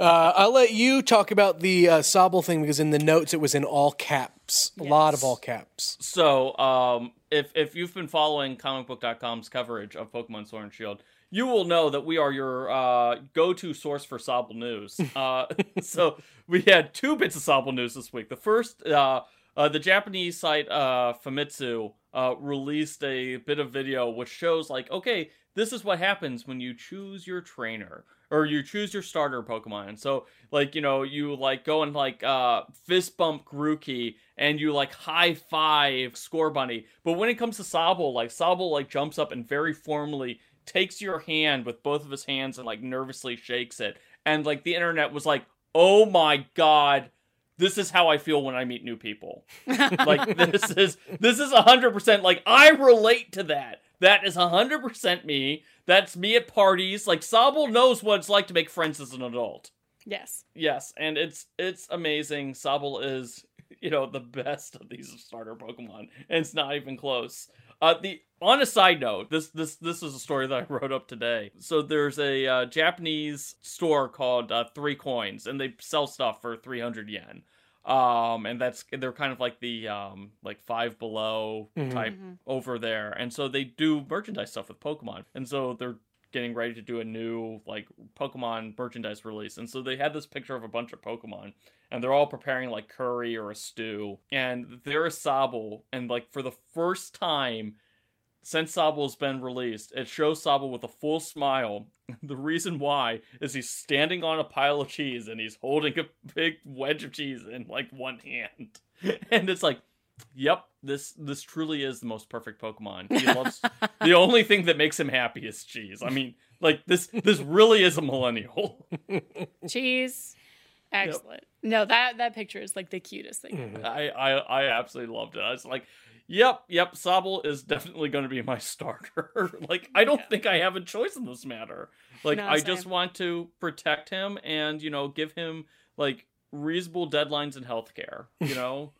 Uh, I'll let you talk about the uh, Sobble thing because in the notes it was in all caps. Yes. A lot of all caps. So um, if if you've been following comic book dot com's coverage of Pokemon Sword and Shield, you will know that we are your uh, go-to source for Sobble news. Uh, so we had two bits of Sobble news this week. The first, uh, uh, the Japanese site uh, Famitsu uh, released a bit of video which shows like, okay, this is what happens when you choose your trainer. Or you choose your starter Pokemon. And so, like, you know, you, like, go and, like, uh, fist bump Grookey, and you, like, high-five Score Bunny. But when it comes to Sobble, like, Sobble, like, jumps up and very formally takes your hand with both of his hands and, like, nervously shakes it. And, like, the internet was like, oh, my God, this is how I feel when I meet new people. Like, this is this is one hundred percent, like, I relate to that. That is one hundred percent me. That's me at parties. Like, Sobble knows what it's like to make friends as an adult. Yes. Yes, and it's it's amazing. Sobble is, you know, the best of these starter Pokemon, and it's not even close. Uh, the on a side note, this this this is a story that I wrote up today. So there's a uh, Japanese store called uh, Three Coins, and they sell stuff for three hundred yen. Um, and that's they're kind of like the um like Five Below mm-hmm. type mm-hmm. over there, and so they do merchandise stuff with Pokemon, and so they're getting ready to do a new like Pokemon merchandise release, and so they had this picture of a bunch of Pokemon, and they're all preparing like curry or a stew, and there is Sobble, and like for the first time since Sobble's been released, it shows Sobble with a full smile. The reason why is he's standing on a pile of cheese, and he's holding a big wedge of cheese in like one hand, and it's like, yep, this this truly is the most perfect Pokemon. He loves the only thing that makes him happy is cheese. I mean, like this this really is a millennial. Cheese, excellent. Yep. No, that that picture is like the cutest thing. Mm-hmm. I, I I absolutely loved it. I was like, yep, yep, Sobble is definitely going to be my starter. Like, I don't yeah. think I have a choice in this matter. Like, no, I same. just want to protect him and, you know, give him, like, reasonable deadlines in healthcare, you know?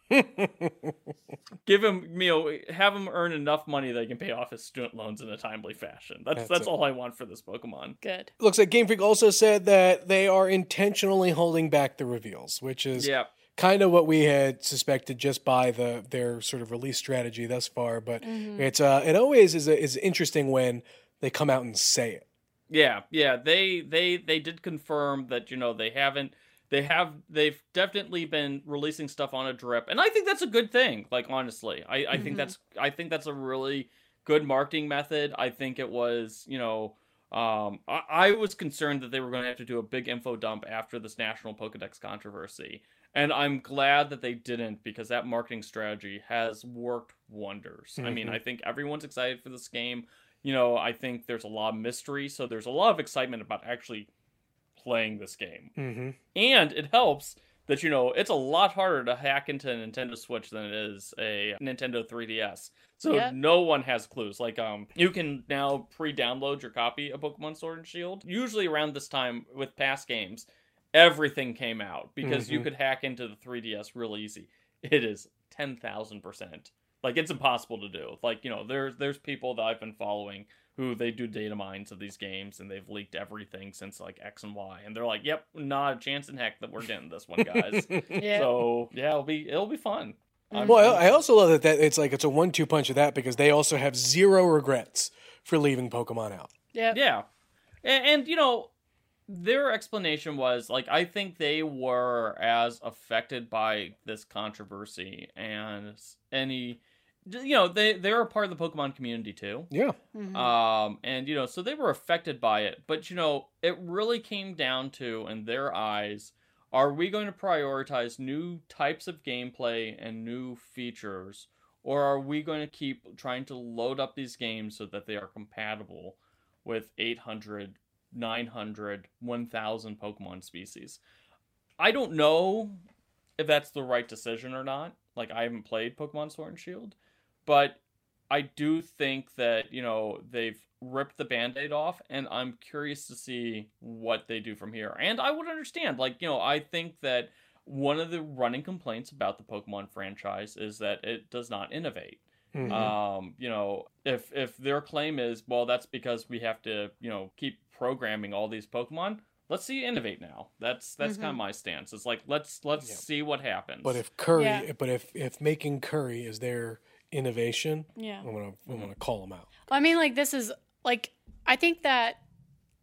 Give him, you know, have him earn enough money that he can pay off his student loans in a timely fashion. That's that's, that's all I want for this Pokemon. Good. Looks like Game Freak also said that they are intentionally holding back the reveals, which is... yeah. kind of what we had suspected just by the their sort of release strategy thus far, but mm-hmm. it's uh, it always is a, is interesting when they come out and say it. Yeah, yeah, they they they did confirm that, you know, they haven't they have they've definitely been releasing stuff on a drip, and I think that's a good thing. Like, honestly, I, I mm-hmm. think that's I think that's a really good marketing method. I think it was, you know. Um, I, I was concerned that they were going to have to do a big info dump after this national Pokedex controversy, and I'm glad that they didn't, because that marketing strategy has worked wonders. Mm-hmm. I mean, I think everyone's excited for this game. You know, I think there's a lot of mystery, so there's a lot of excitement about actually playing this game. Mm-hmm. And it helps that, you know, it's a lot harder to hack into a Nintendo Switch than it is a Nintendo three D S. So yep. no one has clues. Like, um, you can now pre-download your copy of Pokemon Sword and Shield. Usually around this time with past games, everything came out because mm-hmm. you could hack into the three D S real easy. It is ten thousand percent. Like, it's impossible to do. Like, you know, there's there's people that I've been following who they do data mines of these games, and they've leaked everything since like X and Y, and they're like, "Yep, not a chance in heck that we're getting this one, guys." yeah. So yeah, it'll be it'll be fun. I'm, well, I also love that, that it's like it's a one-two punch of that, because they also have zero regrets for leaving Pokemon out. Yeah, yeah, and, and you know, their explanation was like, I think they were as affected by this controversy and any. You know, they, they're a part of the Pokemon community, too. Yeah. Mm-hmm. Um, and, you know, so they were affected by it. But, you know, it really came down to, in their eyes, are we going to prioritize new types of gameplay and new features? Or are we going to keep trying to load up these games so that they are compatible with eight hundred, nine hundred, one thousand Pokemon species? I don't know if that's the right decision or not. Like, I haven't played Pokemon Sword and Shield. But I do think that, you know, they've ripped the Band-Aid off, and I'm curious to see what they do from here. And I would understand, like, you know, I think that one of the running complaints about the Pokemon franchise is that it does not innovate. Mm-hmm. Um, you know, if if their claim is, well, that's because we have to, you know, keep programming all these Pokemon, let's see you innovate now. That's that's mm-hmm. kind of my stance. It's like, let's let's yeah. see what happens. But if curry, yeah. but if if making curry is their innovation, yeah, I'm gonna I'm gonna call them out. I mean, like, this is like, I think that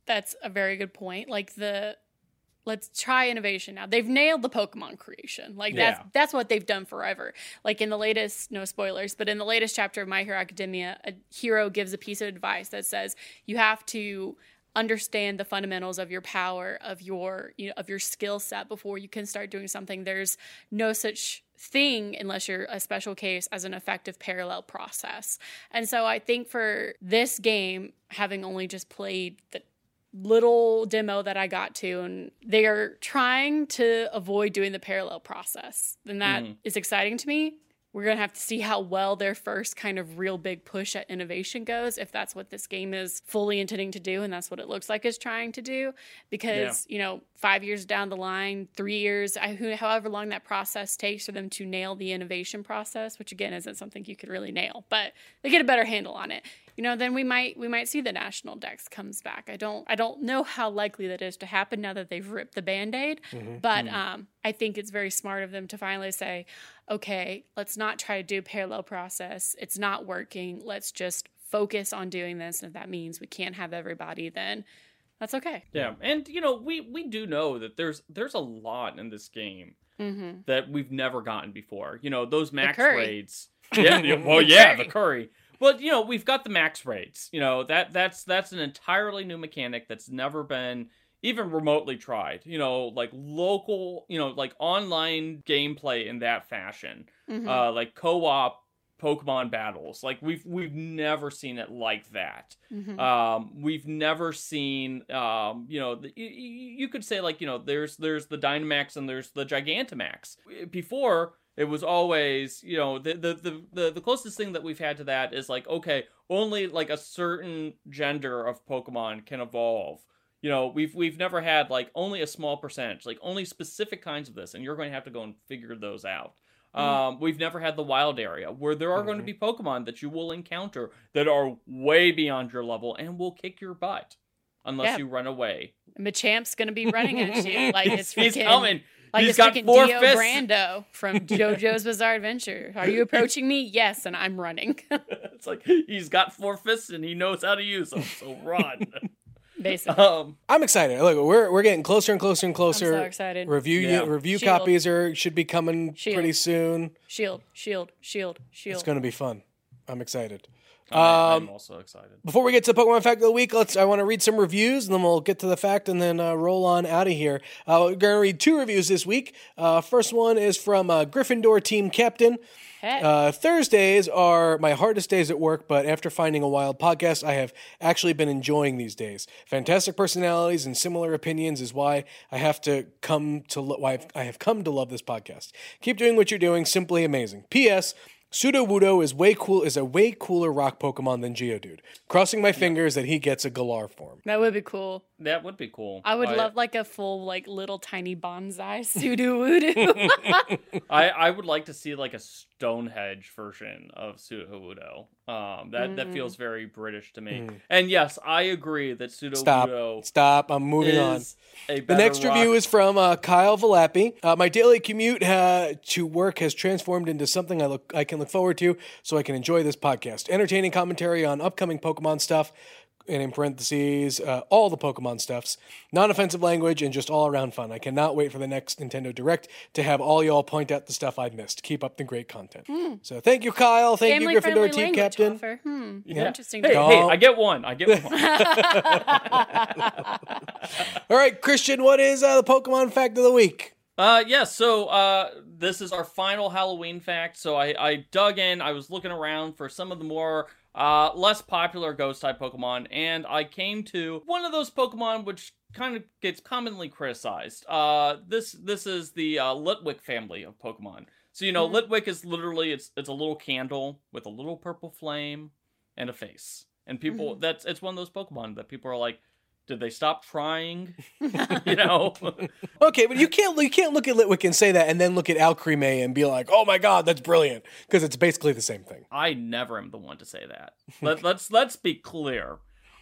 that's a very good point. Like, the let's try innovation now. They've nailed the Pokemon creation. Like, that's yeah. that's what they've done forever. Like, in the latest, no spoilers, but in the latest chapter of My Hero Academia, a hero gives a piece of advice that says you have to understand the fundamentals of your power, of your, you know, of your skill set before you can start doing something. There's no such thing, unless you're a special case, as an effective parallel process. And so I think for this game, having only just played the little demo that I got to, and they are trying to avoid doing the parallel process. And that mm-hmm. is exciting to me. We're going to have to see how well their first kind of real big push at innovation goes, if that's what this game is fully intending to do. And that's what it looks like it's trying to do. Because, yeah. you know, five years down the line, three years, however long that process takes for them to nail the innovation process, which, again, isn't something you could really nail. But they get a better handle on it. You know, then we might we might see the National Dex comes back. I don't I don't know how likely that is to happen now that they've ripped the Band-Aid. Mm-hmm. But mm-hmm. Um, I think it's very smart of them to finally say, okay, let's not try to do parallel process. It's not working. Let's just focus on doing this. And if that means we can't have everybody, then that's okay. Yeah. And, you know, we, we do know that there's there's a lot in this game mm-hmm. that we've never gotten before. You know, those max raids. Yeah, well, yeah, the curry. But, you know, we've got the max raids. You know, that that's that's an entirely new mechanic that's never been even remotely tried. You know, like local, you know, like online gameplay in that fashion. Mm-hmm. Uh, like co-op Pokemon battles. Like we've we've never seen it like that. Mm-hmm. Um, we've never seen, um, you know, the, you, you could say like, you know, there's there's the Dynamax and there's the Gigantamax. Before, it was always, you know, the, the the the closest thing that we've had to that is like, okay, only like a certain gender of Pokemon can evolve. You know, we've we've never had like only a small percentage, like only specific kinds of this, and you're going to have to go and figure those out. Mm-hmm. Um, we've never had the wild area where there are mm-hmm. going to be Pokemon that you will encounter that are way beyond your level and will kick your butt unless yeah. you run away. Machamp's going to be running at you like it's freaking. He's coming. Like he's got four Dio fists. Brando from JoJo's Bizarre Adventure. Are you approaching me? Yes, and I'm running. It's like he's got four fists and he knows how to use them, so run. Basically, um, I'm excited. Look, we're we're getting closer and closer and closer. I'm so excited. Review yeah. review Shield. copies are should be coming Shield. pretty soon. Shield, Shield, Shield, Shield. It's going to be fun. I'm excited. Um, I'm also excited. Before we get to the Pokemon Fact of the Week, let's. I want to read some reviews, and then we'll get to the fact, and then uh, roll on out of here. Uh, we're going to read two reviews this week. Uh, first one is from uh, Gryffindor Team Captain. Hey. Uh, Thursdays are my hardest days at work, but after finding a wild podcast, I have actually been enjoying these days. Fantastic personalities and similar opinions is why I have to come to. Lo- why I've, I have come to love this podcast. Keep doing what you're doing. Simply amazing. P S. Sudowoodo is way cool is a way cooler rock Pokemon than Geodude. Crossing my fingers that he gets a Galar form. That would be cool. That would be cool. I would I, love like a full like little tiny bonsai Sudowoodo. I I would like to see like a Stonehenge version of Sudowoodo. Um, that mm. that feels very British to me. Mm. And yes, I agree that Sudowoodo. Stop. Stop. I'm moving on. The next rock. review is from uh, Kyle Valappi. Uh, my daily commute uh, to work has transformed into something I look I can look forward to, so I can enjoy this podcast. Entertaining commentary on upcoming Pokemon stuff. And in parentheses, uh, all the Pokemon stuffs, non-offensive language, and just all-around fun. I cannot wait for the next Nintendo Direct to have all y'all point out the stuff I've missed. Keep up the great content. Mm. So thank you, Kyle. Thank Family you, Gryffindor Team Captain. Hmm. Yeah. Interesting. Hey, hey, I get one. I get one. All right, Christian, what is uh, the Pokemon Fact of the Week? Uh, yeah, so uh, this is our final Halloween fact. So I, I dug in. I was looking around for some of the more... Uh, less popular ghost-type Pokemon, and I came to one of those Pokemon which kind of gets commonly criticized. Uh, this this is the uh, Litwick family of Pokemon. So, you know, mm-hmm. Litwick is literally, it's it's a little candle with a little purple flame and a face. And people, mm-hmm. that's it's one of those Pokemon that people are like, did they stop trying? You know? Okay, but you can't you can't look at Litwick and say that and then look at Alcremie and be like, oh my god, that's brilliant. Because it's basically the same thing. I never am the one to say that. Let, let's let's be clear.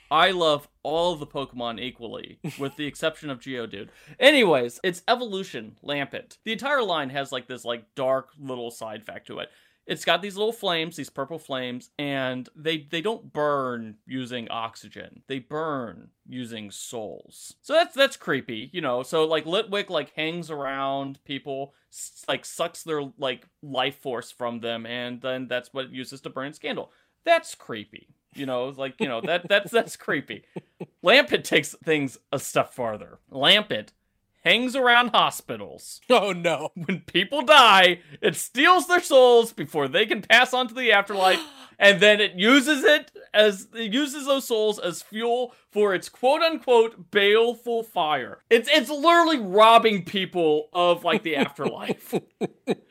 I love all the Pokemon equally, with the exception of Geodude. Anyways, it's evolution, Lampent. The entire line has like this like dark little side fact to it. It's got these little flames, these purple flames, and they they don't burn using oxygen. They burn using souls. So that's that's creepy, you know. So like Litwick like hangs around people, like sucks their like life force from them, and then that's what it uses to burn its candle. That's creepy, you know. Like you know that that's that's creepy. Lampent takes things a step farther. Lampent hangs around hospitals. Oh, no. When people die, it steals their souls before they can pass on to the afterlife, and then it uses it as it uses those souls as fuel for its quote-unquote baleful fire. It's it's literally robbing people of, like, the afterlife.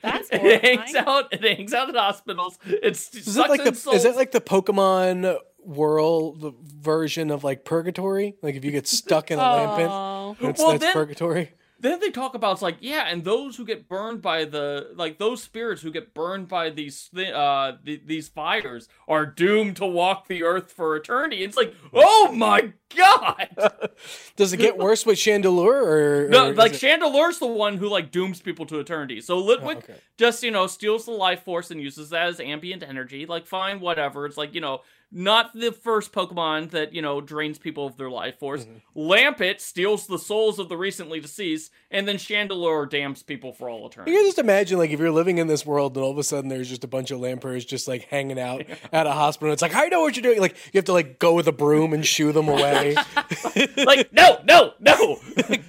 That's horrifying. It hangs out, it hangs out at hospitals. It's is sucks it like the souls. Is it like the Pokemon world version of, like, purgatory? Like, if you get stuck in a Lampent, that's, well, that's then, purgatory. Then they talk about, it's like, yeah, and those who get burned by the, like, those spirits who get burned by these uh the, these fires are doomed to walk the earth for eternity. It's like, oh my God! Does it get worse with Chandelure? Or, no, or like, it... Chandelure's the one who, like, dooms people to eternity. So Litwick oh, okay. just, you know, steals the life force and uses that as ambient energy. Like, fine, whatever. It's like, you know, not the first Pokemon that, you know, drains people of their life force. Mm-hmm. Lampent steals the souls of the recently deceased, and then Chandelure damns people for all eternity. You can just imagine, like, if you're living in this world and all of a sudden there's just a bunch of Lampers just, like, hanging out yeah. at a hospital. It's like, I know what you're doing. Like, you have to, like, go with a broom and shoo them away. Like, no, no, no!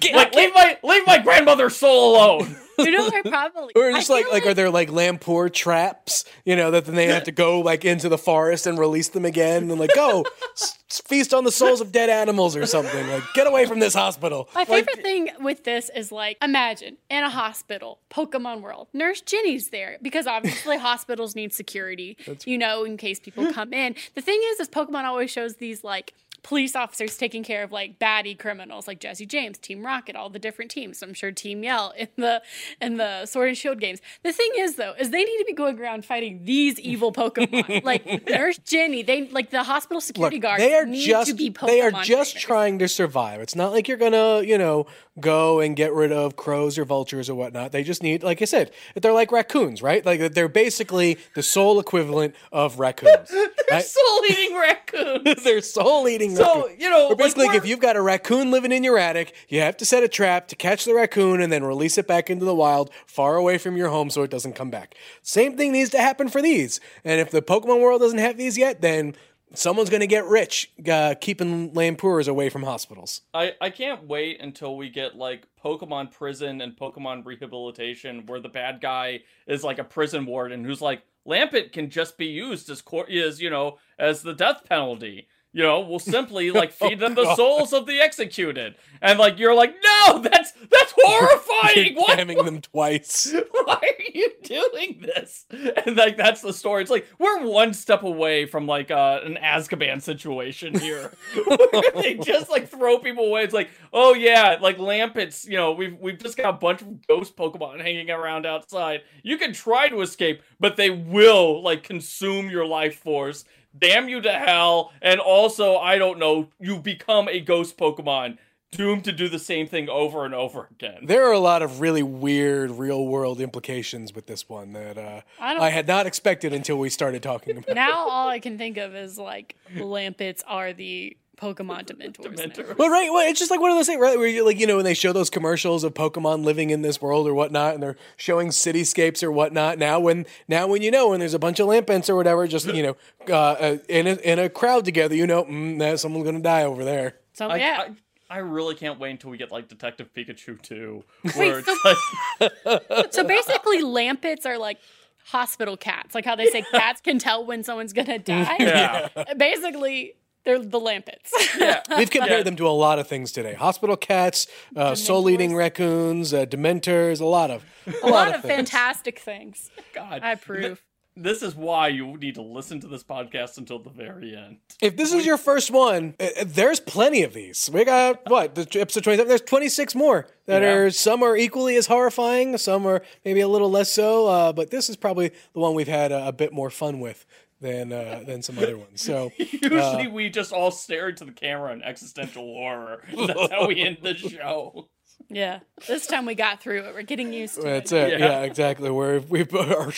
Get, like, leave my leave my grandmother's soul alone. You know, I probably. Or just I like, like, like, are there, like, Lampur traps? You know, that then they have to go, like, into the forest and release them again, and, like, go s- feast on the souls of dead animals or something. Like, get away from this hospital. My favorite like, thing with this is, like, imagine in a hospital, Pokemon World, Nurse Ginny's there because obviously hospitals need security. You know, in case people come in. The thing is, is Pokemon always shows these, like, police officers taking care of, like, baddie criminals, like Jesse James, Team Rocket, all the different teams. I'm sure Team Yell in the in the Sword and Shield games. The thing is, though, is they need to be going around fighting these evil Pokemon, like Nurse Ginny. They like the hospital security Look, guards. They are need just to be Pokemon they are just trainers. Trying to survive. It's not like you're gonna, you know, go and get rid of crows or vultures or whatnot. They just need, like I said, they're like raccoons, right? Like, they're basically the soul equivalent of raccoons. They're right? soul-eating raccoons. They're soul-eating raccoons. So, you know, or basically, like, if you've got a raccoon living in your attic, you have to set a trap to catch the raccoon and then release it back into the wild, far away from your home, so it doesn't come back. Same thing needs to happen for these. And if the Pokemon world doesn't have these yet, then someone's going to get rich uh, keeping Lampurs away from hospitals. I, I can't wait until we get, like, Pokemon Prison and Pokemon Rehabilitation, where the bad guy is, like, a prison warden who's like, Lampent can just be used as, cor- is, you know, as the death penalty. You know, we'll simply, like, feed them oh, the God. souls of the executed. And, like, you're like, no, that's that's horrifying. You're damning them twice. Why are you doing this? And, like, that's the story. It's like, we're one step away from, like, uh, an Azkaban situation here. Where they just, like, throw people away. It's like, oh, yeah, like, Lampets, you know, we've, we've just got a bunch of ghost Pokemon hanging around outside. You can try to escape, but they will, like, consume your life force. Damn you to hell, and also, I don't know, you become a ghost Pokemon, doomed to do the same thing over and over again. There are a lot of really weird real-world implications with this one that uh, I, I had not expected until we started talking about now it. Now all I can think of is, like, Lampets are the Pokemon Dementors. Dementors. Well, right. Well, it's just like one of those things, right? Where you, like, you know, when they show those commercials of Pokemon living in this world or whatnot, and they're showing cityscapes or whatnot. Now, when now when you know, when there's a bunch of Lampents or whatever, just, you know, uh, in a, in a crowd together, you know, mm, someone's gonna die over there. So I, yeah. I, I really can't wait until we get, like, Detective Pikachu two. Wait, so, like... so basically, Lampets are, like, hospital cats, like how they say yeah. cats can tell when someone's gonna die. Yeah. Basically. They're the Lampets. Yeah. We've compared yeah. them to a lot of things today. Hospital cats, uh, soul-eating raccoons, uh, Dementors, a lot of A, a lot, lot of things. Fantastic things. God. I approve. This is why you need to listen to this podcast until the very end. If this is your first one, there's plenty of these. We got, what, episode twenty-seven? There's twenty-six more that yeah. are, some are equally as horrifying, some are maybe a little less so, uh, but this is probably the one we've had a, a bit more fun with. Than uh, than some other ones. So usually uh, we just all stare into the camera in existential horror. That's how we end the show. Yeah, this time we got through it. We're getting used to That's it. it. Yeah. yeah, exactly. We're we our,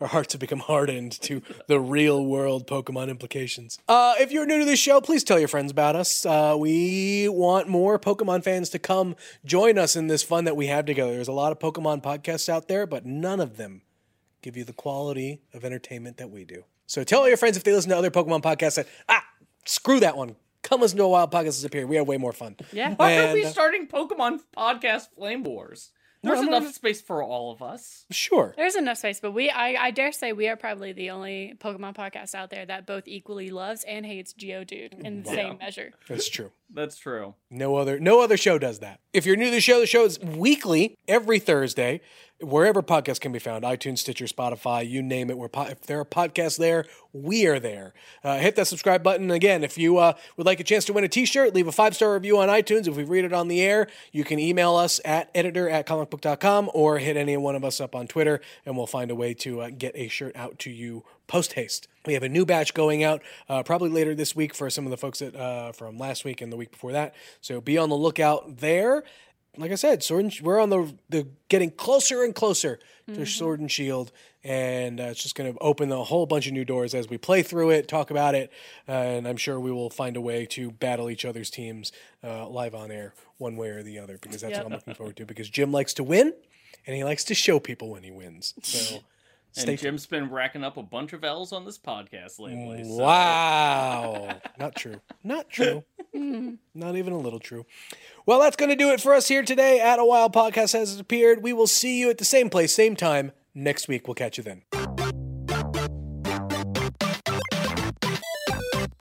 our hearts have become hardened to the real world Pokemon implications. Uh, if you're new to this show, please tell your friends about us. Uh, we want more Pokemon fans to come join us in this fun that we have together. There's a lot of Pokemon podcasts out there, but none of them give you the quality of entertainment that we do. So tell all your friends if they listen to other Pokemon podcasts that, ah, screw that one. Come listen to a Wild Podcast disappear. We have way more fun. Yeah. Why and, are we starting Pokemon podcast Flame Wars? There's no, enough not... space for all of us. Sure. There's enough space, but we I, I dare say we are probably the only Pokemon podcast out there that both equally loves and hates Geodude in the yeah. same measure. That's true. That's true. No other no other show does that. If you're new to the show, the show is weekly, every Thursday, wherever podcasts can be found, iTunes, Stitcher, Spotify, you name it. We're po- if there are podcasts there, we are there. Uh, hit that subscribe button. Again, if you uh, would like a chance to win a t-shirt, leave a five-star review on iTunes. If we read it on the air, you can email us at editor at comicbook dot com or hit any one of us up on Twitter, and we'll find a way to uh, get a shirt out to you post-haste. We have a new batch going out uh, probably later this week for some of the folks that uh, from last week and the week before that. So be on the lookout there. Like I said, Sword and Sh- we're on the, the getting closer and closer to mm-hmm. Sword and Shield, and uh, it's just going to open a whole bunch of new doors as we play through it, talk about it, uh, and I'm sure we will find a way to battle each other's teams uh, live on air one way or the other, because that's yep. what I'm looking forward to, because Jim likes to win, and he likes to show people when he wins. So. And Jim's t- been racking up a bunch of L's on this podcast lately. So. Wow. Not true. Not true. Not even a little true. Well, that's going to do it for us here today at A Wild Podcast Has Appeared. We will see you at the same place, same time next week. We'll catch you then.